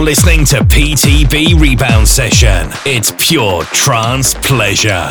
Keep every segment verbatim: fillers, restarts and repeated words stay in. You're listening to P T P Rebound Session. It's pure trance pleasure.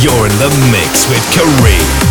You're in the mix with Karybde.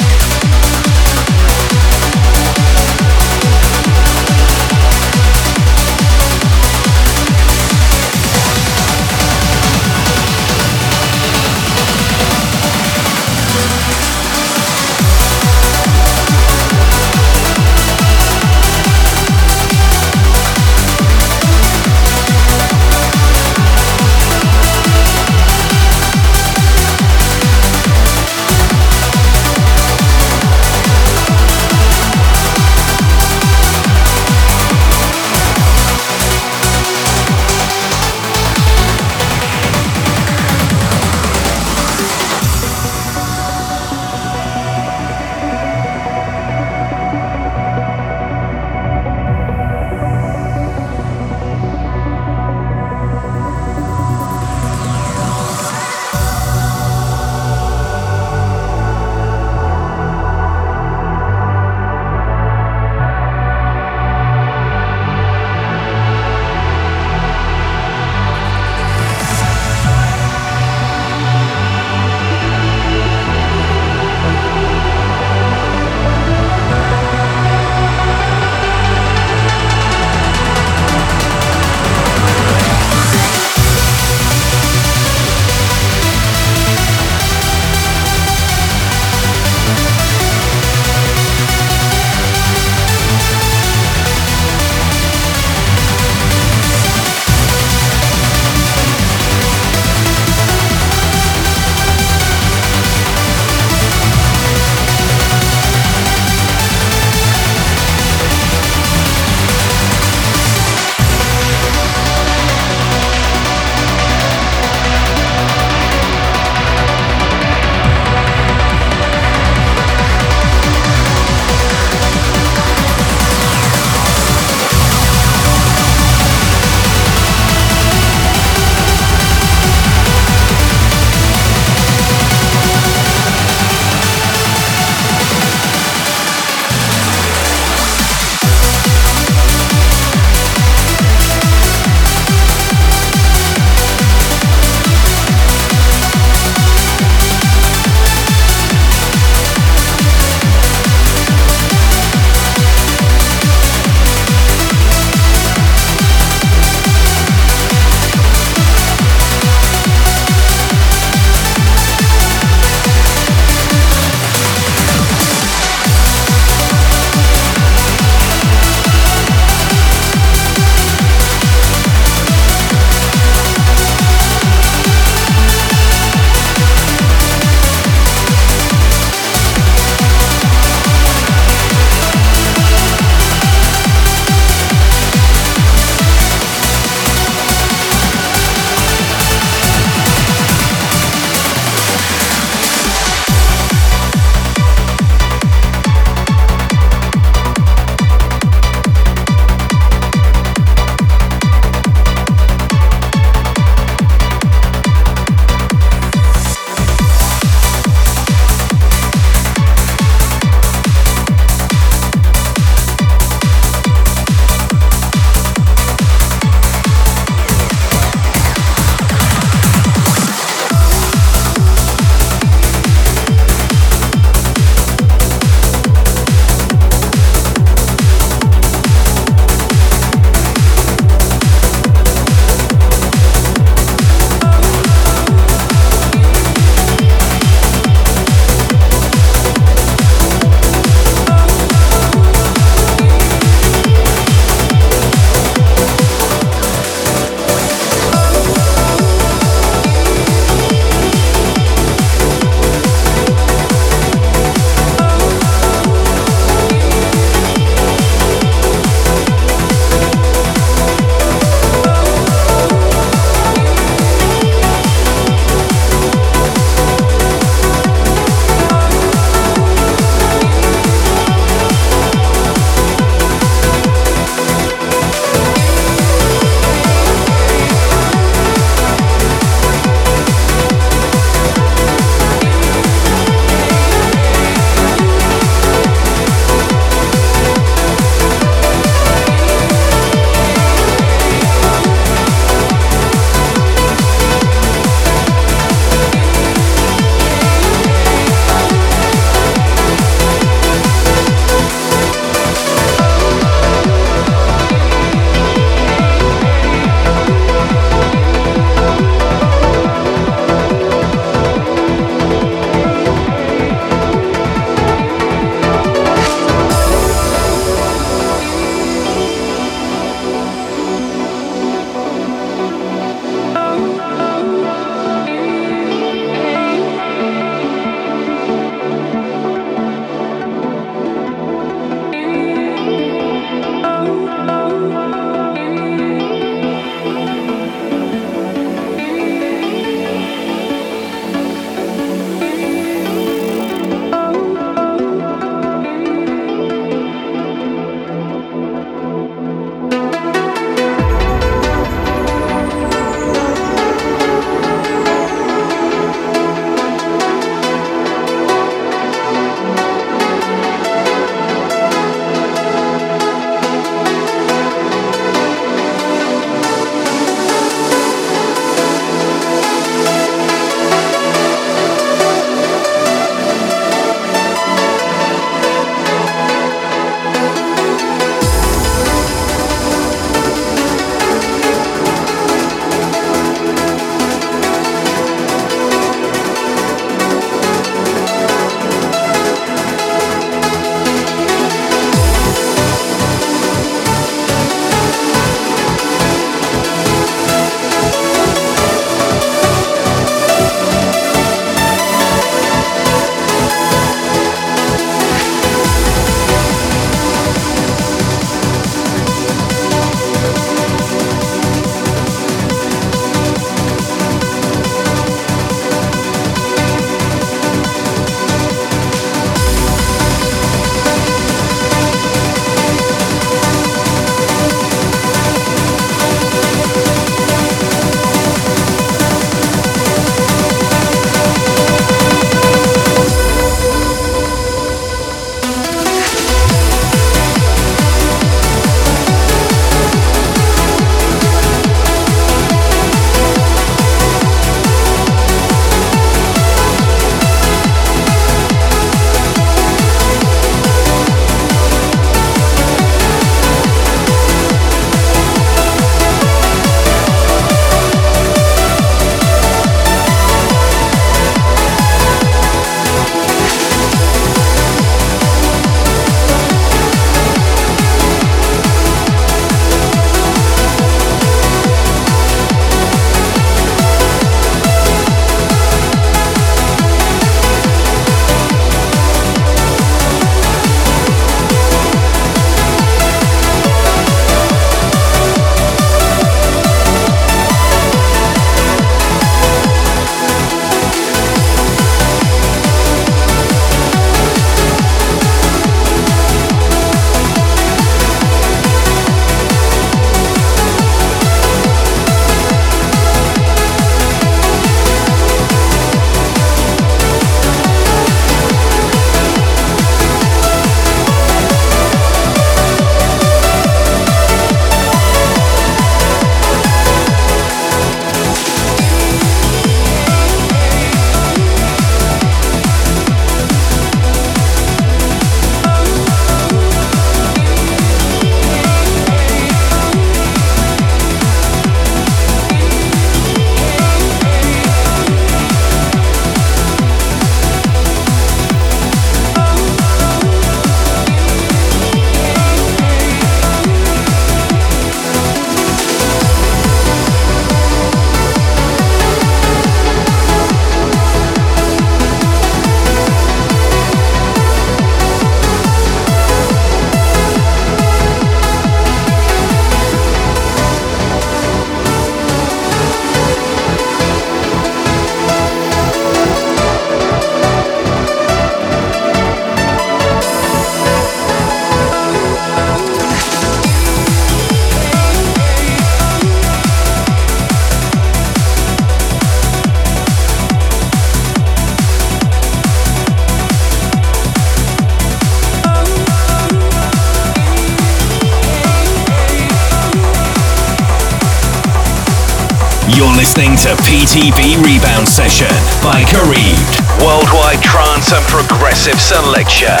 You're listening to P T P Rebound Session by Karybde. Worldwide trance and progressive selection.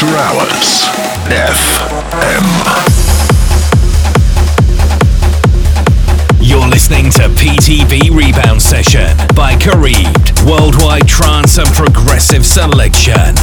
After Hours F M. You're listening to P T P Rebound Session by Karybde, worldwide trance and progressive selection.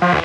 Bye.